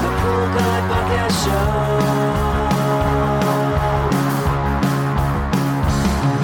The Pool Guy Podcast Show.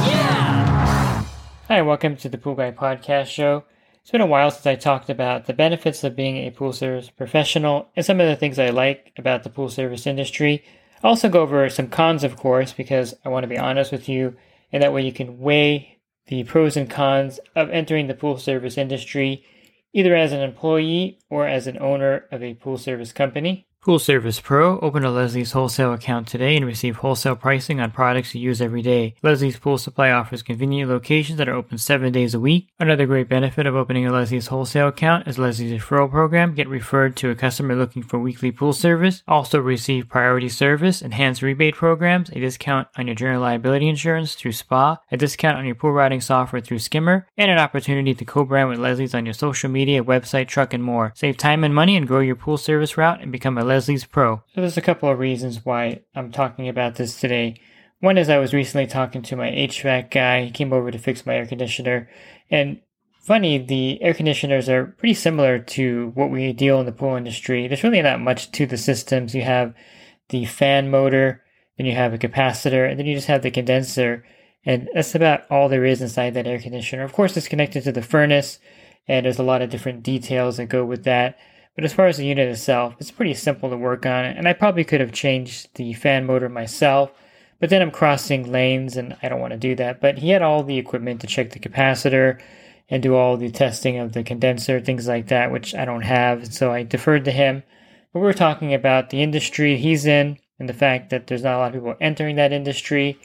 Yeah! Hi, welcome to the Pool Guy Podcast Show. It's been a while since I talked about the benefits of being a pool service professional and some of the things I like about the pool service industry. I'll also go over some cons, of course, because I want to be honest with you, and that way you can weigh the pros and cons of entering the pool service industry, either as an employee or as an owner of a pool service company. Pool Service Pro. Open a Leslie's wholesale account today and receive wholesale pricing on products you use every day. Leslie's Pool Supply offers convenient locations that are open 7 days a week. Another great benefit of opening a Leslie's wholesale account is Leslie's referral program. Get referred to a customer looking for weekly pool service. Also receive priority service, enhanced rebate programs, a discount on your general liability insurance through SPA, a discount on your pool routing software through Skimmer, and an opportunity to co-brand with Leslie's on your social media, website, truck, and more. Save time and money and grow your pool service route and become a Leslie's Pro. So there's a couple of reasons why I'm talking about this today. One is I was recently talking to my HVAC guy. He came over to fix my air conditioner. And funny, the air conditioners are pretty similar to what we deal in the pool industry. There's really not much to the systems. You have the fan motor, then you have a capacitor, and then you just have the condenser. And that's about all there is inside that air conditioner. Of course, it's connected to the furnace, and there's a lot of different details that go with that. But as far as the unit itself, it's pretty simple to work on, and I probably could have changed the fan motor myself, but then I'm crossing lanes and I don't want to do that. But he had all the equipment to check the capacitor and do all the testing of the condenser, things like that, which I don't have, and so I deferred to him. But we were talking about the industry he's in and the fact that there's not a lot of people entering that industry,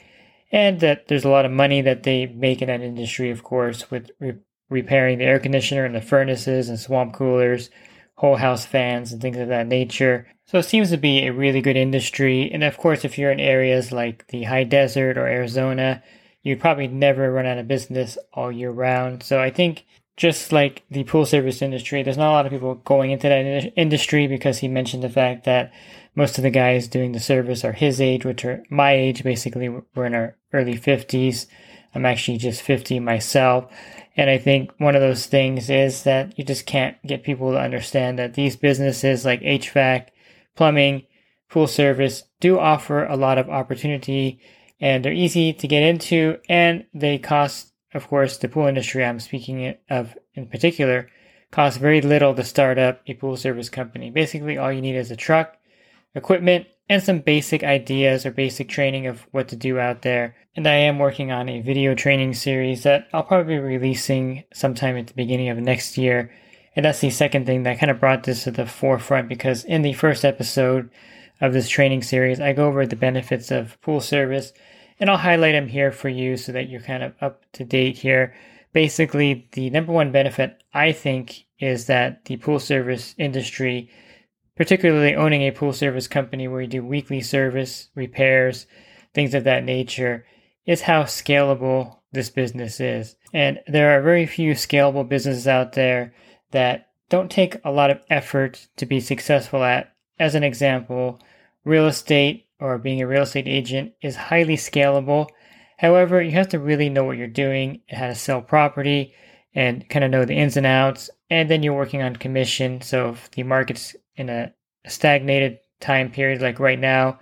and that there's a lot of money that they make in that industry, of course, with repairing the air conditioner and the furnaces and swamp coolers, whole house fans, and things of that nature. So it seems to be a really good industry. And of course, if you're in areas like the high desert or Arizona, you'd probably never run out of business all year round. So I think just like the pool service industry, there's not a lot of people going into that industry, because he mentioned the fact that most of the guys doing the service are his age, which are my age. Basically, we're in our early 50s. I'm actually just 50 myself. And I think one of those things is that you just can't get people to understand that these businesses like HVAC, plumbing, pool service do offer a lot of opportunity, and they're easy to get into, and they cost, of course, the pool industry I'm speaking of in particular, costs very little to start up a pool service company. Basically, all you need is a truck, equipment, and some basic ideas or basic training of what to do out there. And I am working on a video training series that I'll probably be releasing sometime at the beginning of next year. And that's the second thing that kind of brought this to the forefront, because in the first episode of this training series, I go over the benefits of pool service, and I'll highlight them here for you so that you're kind of up to date here. Basically, the #1 benefit, I think, is that the pool service industry, particularly owning a pool service company where you do weekly service, repairs, things of that nature, is how scalable this business is. And there are very few scalable businesses out there that don't take a lot of effort to be successful at. As an example, real estate or being a real estate agent is highly scalable. However, you have to really know what you're doing and how to sell property and kind of know the ins and outs. And then you're working on commission. So if the market's in a stagnated time period like right now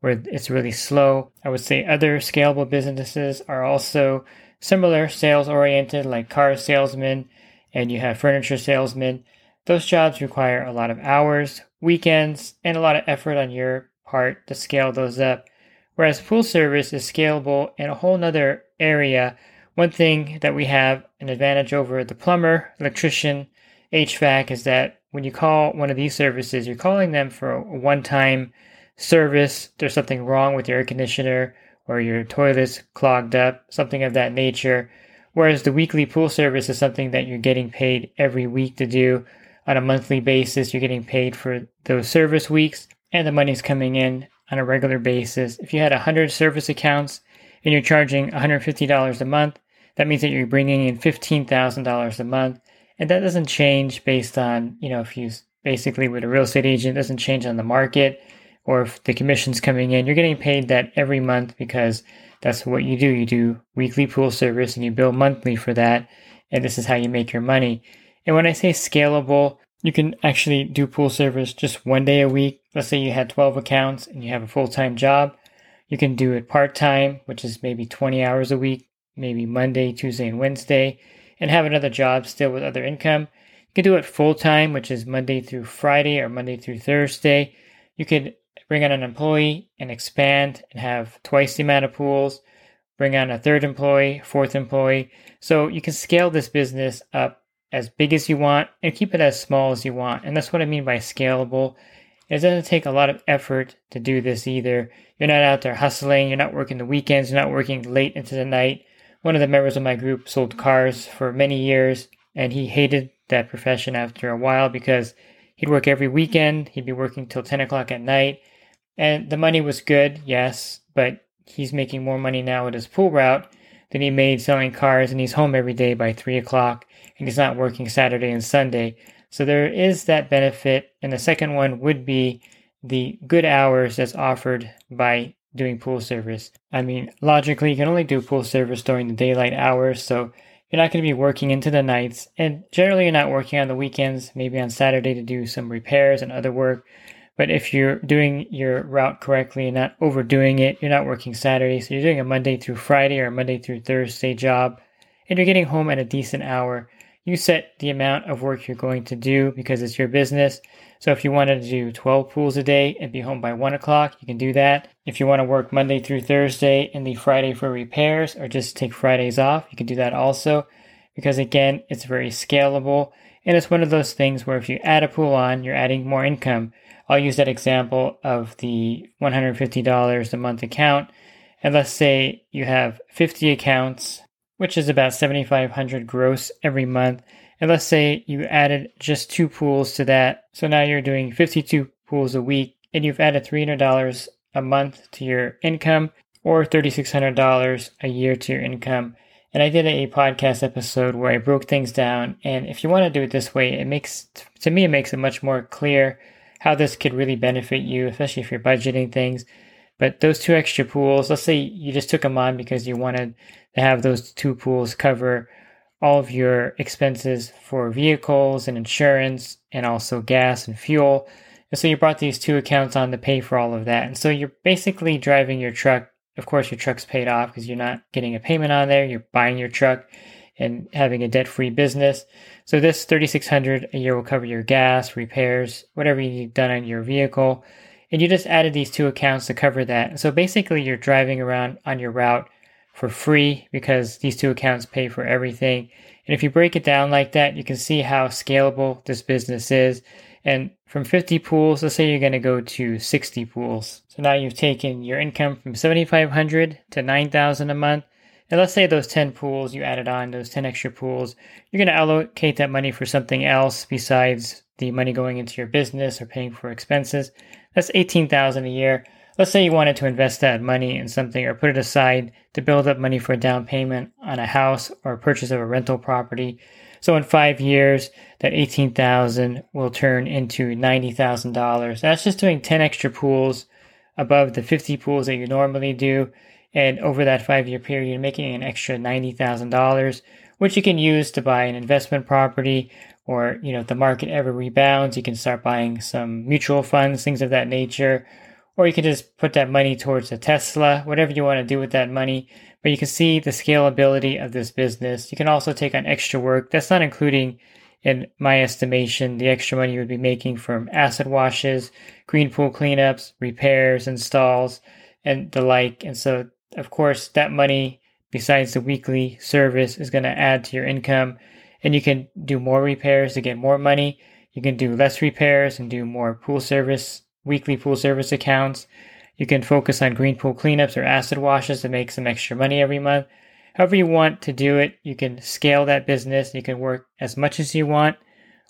where it's really slow, I would say other scalable businesses are also similar sales oriented, like car salesmen, and you have furniture salesmen. Those jobs require a lot of hours, weekends, and a lot of effort on your part to scale those up. Whereas pool service is scalable in a whole nother area. One thing that we have an advantage over the plumber, electrician, HVAC is that when you call one of these services, you're calling them for a one-time service. There's something wrong with your air conditioner or your toilet's clogged up, something of that nature. Whereas the weekly pool service is something that you're getting paid every week to do on a monthly basis. You're getting paid for those service weeks. and the money's coming in on a regular basis. If you had 100 service accounts and you're charging $150 a month, that means that you're bringing in $15,000 a month. And that doesn't change based on, if you basically with a real estate agent, it doesn't change on the market or if the commission's coming in. You're getting paid that every month because that's what you do. You do weekly pool service and you bill monthly for that. And this is how you make your money. And when I say scalable, you can actually do pool service just one day a week. Let's say you had 12 accounts and you have a full-time job. You can do it part-time, which is maybe 20 hours a week, maybe Monday, Tuesday, and Wednesday, and have another job still with other income. You can do it full-time, which is Monday through Friday or Monday through Thursday. You could bring on an employee and expand and have twice the amount of pools, bring on a third employee, fourth employee. So you can scale this business up as big as you want and keep it as small as you want. And that's what I mean by scalable. It doesn't take a lot of effort to do this either. You're not out there hustling. You're not working the weekends. You're not working late into the night. One of the members of my group sold cars for many years, and he hated that profession after a while because he'd work every weekend. He'd be working till 10 o'clock at night. And the money was good, yes, but he's making more money now with his pool route than he made selling cars, and he's home every day by 3 o'clock, and he's not working Saturday and Sunday. So there is that benefit, and the second one would be the good hours that's offered by doing pool service. I mean, logically, you can only do pool service during the daylight hours, so you're not going to be working into the nights, and generally you're not working on the weekends, maybe on Saturday to do some repairs and other work. But if you're doing your route correctly and not overdoing it, you're not working Saturday. So you're doing a Monday through Friday or a Monday through Thursday job, and you're getting home at a decent hour. You set the amount of work you're going to do because it's your business. So if you wanted to do 12 pools a day and be home by 1 o'clock, you can do that. If you want to work Monday through Thursday and leave Friday for repairs or just take Fridays off, you can do that also because, again, it's very scalable. And it's one of those things where if you add a pool on, you're adding more income. I'll use that example of the $150 a month account. And let's say you have 50 accounts, which is about $7,500 gross every month. And let's say you added just 2 pools to that. So now you're doing 52 pools a week and you've added $300 a month to your income or $3,600 a year to your income. And I did a podcast episode where I broke things down. And if you want to do it this way, it makes it much more clear how this could really benefit you, especially if you're budgeting things. But those 2 extra pools, let's say you just took them on because you wanted to have those 2 pools cover all of your expenses for vehicles and insurance and also gas and fuel. And so you brought these 2 accounts on to pay for all of that. And so you're basically driving your truck. Of course, your truck's paid off because you're not getting a payment on there. You're buying your truck and having a debt-free business. So this $3,600 a year will cover your gas, repairs, whatever you need done on your vehicle. And you just added these 2 accounts to cover that. So basically, you're driving around on your route for free because these 2 accounts pay for everything. And if you break it down like that, you can see how scalable this business is. And from 50 pools, let's say you're going to go to 60 pools. So now you've taken your income from $7,500 to $9,000 a month. And let's say those 10 pools you added on, those 10 extra pools, you're going to allocate that money for something else besides the money going into your business or paying for expenses. That's $18,000 a year. Let's say you wanted to invest that money in something or put it aside to build up money for a down payment on a house or purchase of a rental property. So in 5 years, that $18,000 will turn into $90,000. That's just doing 10 extra pools above the 50 pools that you normally do. And over that 5-year period, you're making an extra $90,000, which you can use to buy an investment property or, if the market ever rebounds, you can start buying some mutual funds, things of that nature. Or you can just put that money towards a Tesla, whatever you want to do with that money. But you can see the scalability of this business. You can also take on extra work. That's not including, in my estimation, the extra money you would be making from acid washes, green pool cleanups, repairs, installs, and the like. And so, of course, that money, besides the weekly service, is going to add to your income. And you can do more repairs to get more money. You can do less repairs and do more pool service, weekly pool service accounts. You can focus on green pool cleanups or acid washes to make some extra money every month. However you want to do it, you can scale that business. You can work as much as you want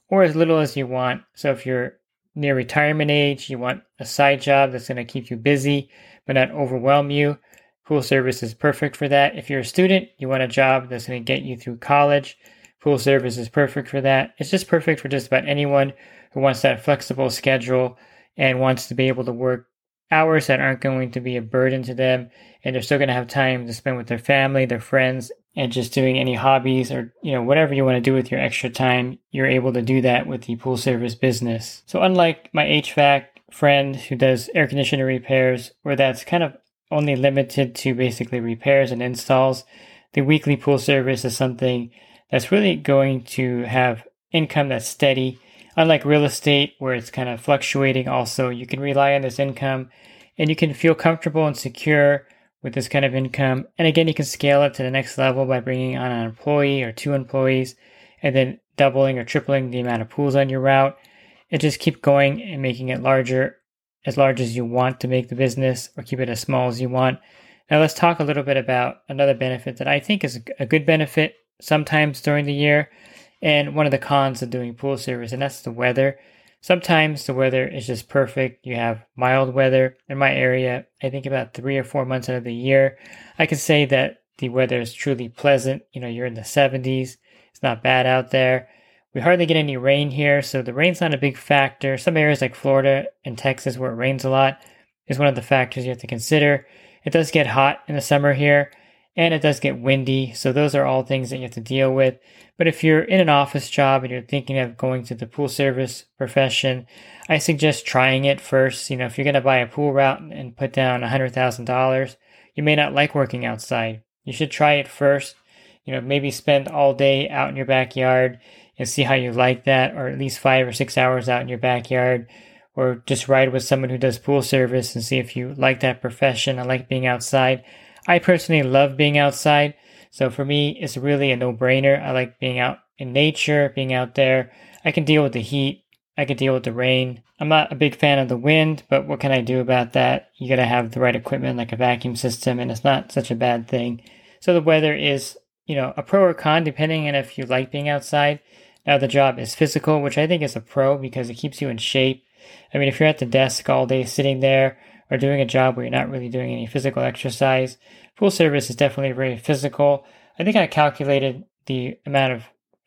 or as little as you want. So if you're near retirement age, you want a side job that's going to keep you busy but not overwhelm you, pool service is perfect for that. If you're a student, you want a job that's going to get you through college, pool service is perfect for that. It's just perfect for just about anyone who wants that flexible schedule and wants to be able to work hours that aren't going to be a burden to them, and they're still going to have time to spend with their family, their friends, and just doing any hobbies or, you know, whatever you want to do with your extra time, you're able to do that with the pool service business. So unlike my HVAC friend who does air conditioner repairs, where that's kind of only limited to basically repairs and installs, the weekly pool service is something that's really going to have income that's steady. Unlike real estate, where it's kind of fluctuating also, you can rely on this income and you can feel comfortable and secure with this kind of income. And again, you can scale it to the next level by bringing on an employee or two employees and then doubling or tripling the amount of pools on your route, and just keep going and making it larger, as large as you want to make the business, or keep it as small as you want. Now let's talk a little bit about another benefit that I think is a good benefit sometimes during the year, and one of the cons of doing pool service, and that's the weather. Sometimes the weather is just perfect. You have mild weather in my area. I think about 3 or 4 months out of the year, I can say that the weather is truly pleasant. You know, you're in the 70s. It's not bad out there. We hardly get any rain here, so the rain's not a big factor. Some areas like Florida and Texas where it rains a lot is one of the factors you have to consider. It does get hot in the summer here, and it does get windy. So those are all things that you have to deal with. But if you're in an office job and you're thinking of going to the pool service profession, I suggest trying it first. You know, if you're going to buy a pool route and put down $100,000, you may not like working outside. You should try it first. You know, maybe spend all day out in your backyard and see how you like that, or at least 5 or 6 hours out in your backyard, or just ride with someone who does pool service and see if you like that profession. I like being outside. I personally love being outside, so for me, it's really a no-brainer. I like being out in nature, being out there. I can deal with the heat. I can deal with the rain. I'm not a big fan of the wind, but what can I do about that? You got to have the right equipment, like a vacuum system, and it's not such a bad thing. So the weather is, you know, a pro or con, depending on if you like being outside. Now, the job is physical, which I think is a pro because it keeps you in shape. I mean, if you're at the desk all day sitting there, or doing a job where you're not really doing any physical exercise, pool service is definitely very physical. I think I calculated the amount of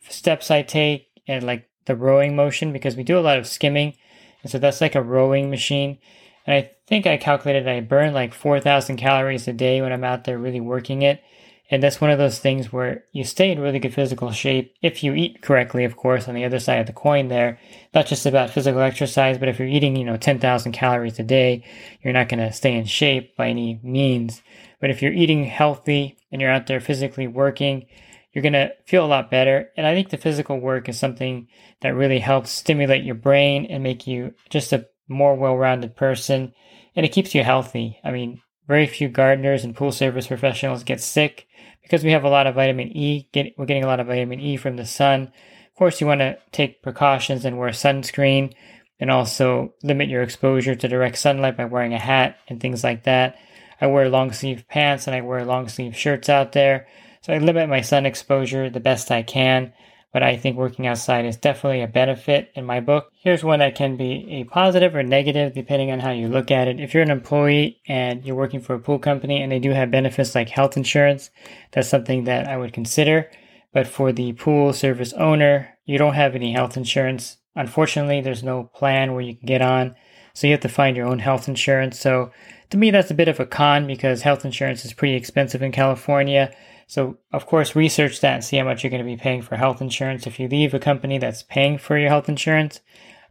steps I take and like the rowing motion, because we do a lot of skimming. And so that's like a rowing machine. And I think I calculated I burn like 4,000 calories a day when I'm out there really working it. And that's one of those things where you stay in really good physical shape if you eat correctly, of course, on the other side of the coin there. Not just about physical exercise, but if you're eating, you know, 10,000 calories a day, you're not going to stay in shape by any means. But if you're eating healthy and you're out there physically working, you're going to feel a lot better. And I think the physical work is something that really helps stimulate your brain and make you just a more well-rounded person. And it keeps you healthy. I mean, very few gardeners and pool service professionals get sick because we have a lot of vitamin E. We're getting a lot of vitamin E from the sun. Of course, you want to take precautions and wear sunscreen, and also limit your exposure to direct sunlight by wearing a hat and things like that. I wear long sleeve pants and I wear long sleeve shirts out there. So I limit my sun exposure the best I can. But I think working outside is definitely a benefit in my book. Here's one that can be a positive or negative depending on how you look at it. If you're an employee and you're working for a pool company and they do have benefits like health insurance, that's something that I would consider. But for the pool service owner, you don't have any health insurance. Unfortunately, there's no plan where you can get on. So you have to find your own health insurance. So to me, that's a bit of a con because health insurance is pretty expensive in California. So, of course, research that and see how much you're going to be paying for health insurance. If you leave a company that's paying for your health insurance,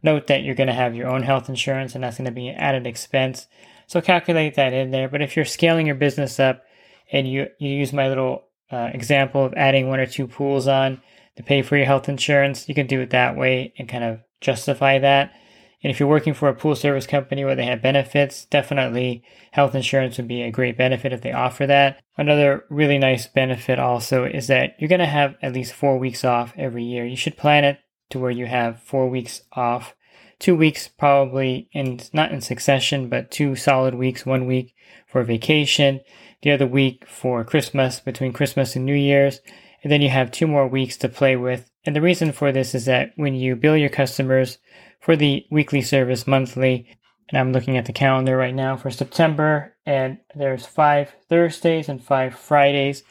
note that you're going to have your own health insurance and that's going to be an added expense. So calculate that in there. But if you're scaling your business up and you use my little example of adding 1 or 2 pools on to pay for your health insurance, you can do it that way and kind of justify that. And if you're working for a pool service company where they have benefits, definitely health insurance would be a great benefit if they offer that. Another really nice benefit also is that you're going to have at least 4 weeks off every year. You should plan it to where you have 4 weeks off, 2 weeks probably, and not in succession, but 2 solid weeks, 1 week for vacation, the other week for Christmas, between Christmas and New Year's, and then you have 2 more weeks to play with. And the reason for this is that when you bill your customers for the weekly service monthly. And I'm looking at the calendar right now for September, and there's 5 Thursdays and 5 Fridays,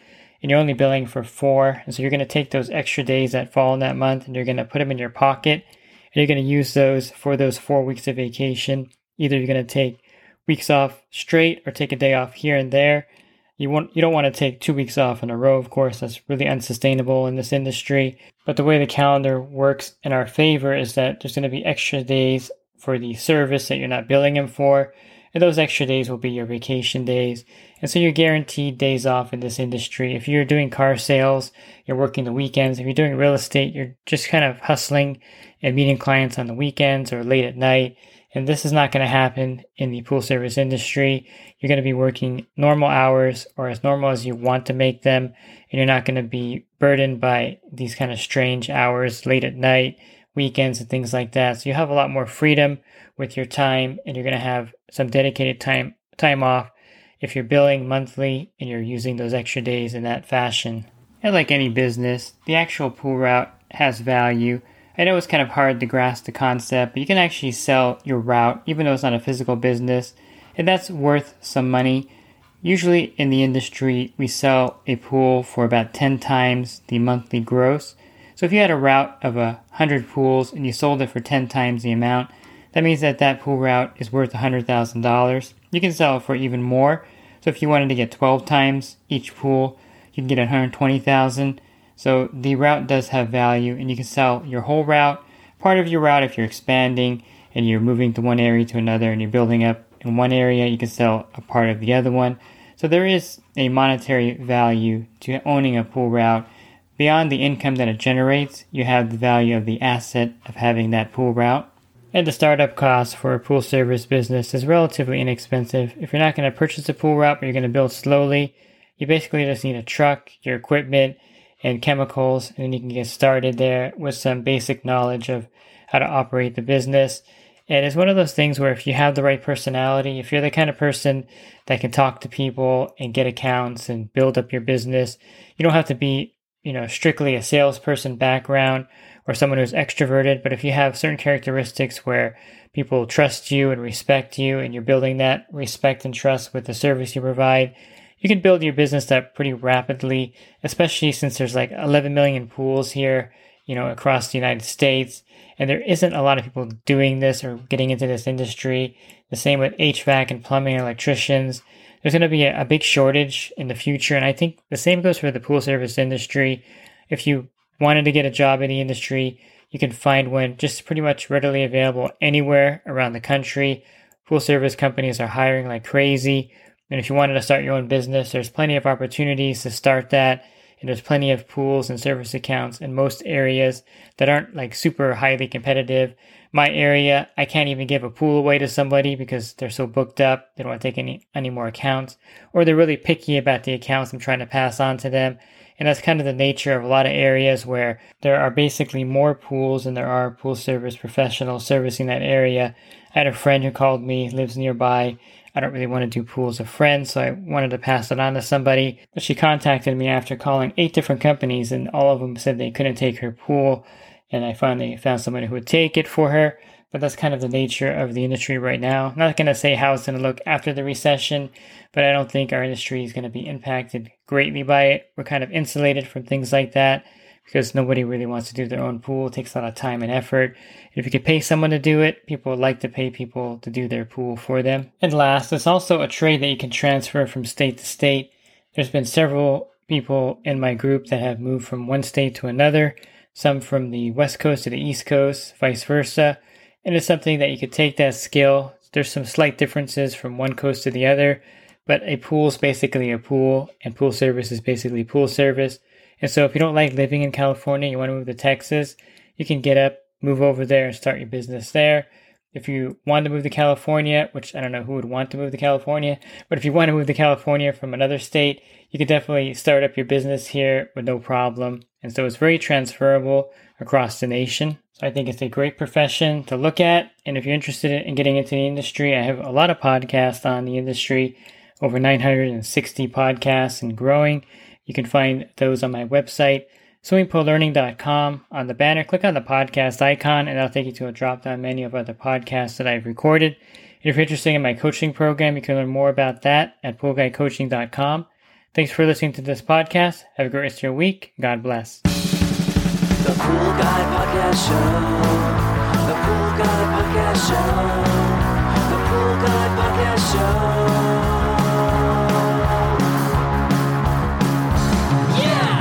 and you're only billing for 4. And so you're going to take those extra days that fall in that month, and you're going to put them in your pocket, and you're going to use those for those 4 weeks of vacation. Either you're going to take weeks off straight or take a day off here and there. You don't want to take 2 weeks off in a row, of course. That's really unsustainable in this industry. But the way the calendar works in our favor is that there's going to be extra days for the service that you're not billing them for. And those extra days will be your vacation days. And so you're guaranteed days off in this industry. If you're doing car sales, you're working the weekends. If you're doing real estate, you're just kind of hustling and meeting clients on the weekends or late at night. And this is not going to happen in the pool service industry. You're going to be working normal hours, or as normal as you want to make them. And you're not going to be burdened by these kind of strange hours late at night, weekends, and things like that. So you have a lot more freedom with your time, and you're going to have some dedicated time off if you're billing monthly and you're using those extra days in that fashion. And like any business, the actual pool route has value. I know it's kind of hard to grasp the concept, but you can actually sell your route, even though it's not a physical business, and that's worth some money. Usually in the industry, we sell a pool for about 10 times the monthly gross. So if you had a route of 100 pools and you sold it for 10 times the amount, that means that pool route is worth $100,000. You can sell it for even more. So if you wanted to get 12 times each pool, you can get $120,000. So the route does have value, and you can sell your whole route, part of your route if you're expanding and you're moving to one area to another and you're building up in one area, you can sell a part of the other one. So there is a monetary value to owning a pool route. Beyond the income that it generates, you have the value of the asset of having that pool route. And the startup cost for a pool service business is relatively inexpensive. If you're not going to purchase a pool route, but you're going to build slowly, you basically just need a truck, your equipment, and chemicals, and you can get started there with some basic knowledge of how to operate the business. And it's one of those things where if you have the right personality, if you're the kind of person that can talk to people and get accounts and build up your business, you don't have to be, strictly a salesperson background or someone who's extroverted. But if you have certain characteristics where people trust you and respect you, and you're building that respect and trust with the service you provide, you can build your business up pretty rapidly, especially since there's like 11 million pools here, across the United States. And there isn't a lot of people doing this or getting into this industry. The same with HVAC and plumbing and electricians. There's going to be a big shortage in the future. And I think the same goes for the pool service industry. If you wanted to get a job in the industry, you can find one just pretty much readily available anywhere around the country. Pool service companies are hiring like crazy. And if you wanted to start your own business, there's plenty of opportunities to start that. And there's plenty of pools and service accounts in most areas that aren't like super highly competitive. My area, I can't even give a pool away to somebody because they're so booked up. They don't want to take any more accounts, or they're really picky about the accounts I'm trying to pass on to them. And that's kind of the nature of a lot of areas where there are basically more pools than there are pool service professionals servicing that area. I had a friend who called me, lives nearby. I don't really want to do pools of friends, so I wanted to pass it on to somebody. But she contacted me after calling 8 different companies, and all of them said they couldn't take her pool. And I finally found someone who would take it for her. But that's kind of the nature of the industry right now. I'm not going to say how it's going to look after the recession, but I don't think our industry is going to be impacted greatly by it. We're kind of insulated from things like that because nobody really wants to do their own pool. It takes a lot of time and effort. If you could pay someone to do it, people would like to pay people to do their pool for them. And last, it's also a trade that you can transfer from state to state. There's been several people in my group that have moved from one state to another, some from the West Coast to the East Coast, vice versa. And it's something that you could take that skill. There's some slight differences from one coast to the other, but a pool is basically a pool, and pool service is basically pool service. And so if you don't like living in California, you want to move to Texas, you can get up, move over there, and start your business there. If you want to move to California, which I don't know who would want to move to California, but if you want to move to California from another state, you could definitely start up your business here with no problem. And so it's very transferable across the nation. So I think it's a great profession to look at. And if you're interested in getting into the industry, I have a lot of podcasts on the industry, over 960 podcasts and growing. You can find those on my website, swimmingpoollearning.com. On the banner, click on the podcast icon, and that'll take you to a drop-down menu of other podcasts that I've recorded. And if you're interested in my coaching program, you can learn more about that at poolguycoaching.com. Thanks for listening to this podcast. Have a great rest of your week. God bless. The Pool Guy Podcast Show. The Pool Guy Podcast Show. The Pool Guy Podcast Show. Yeah!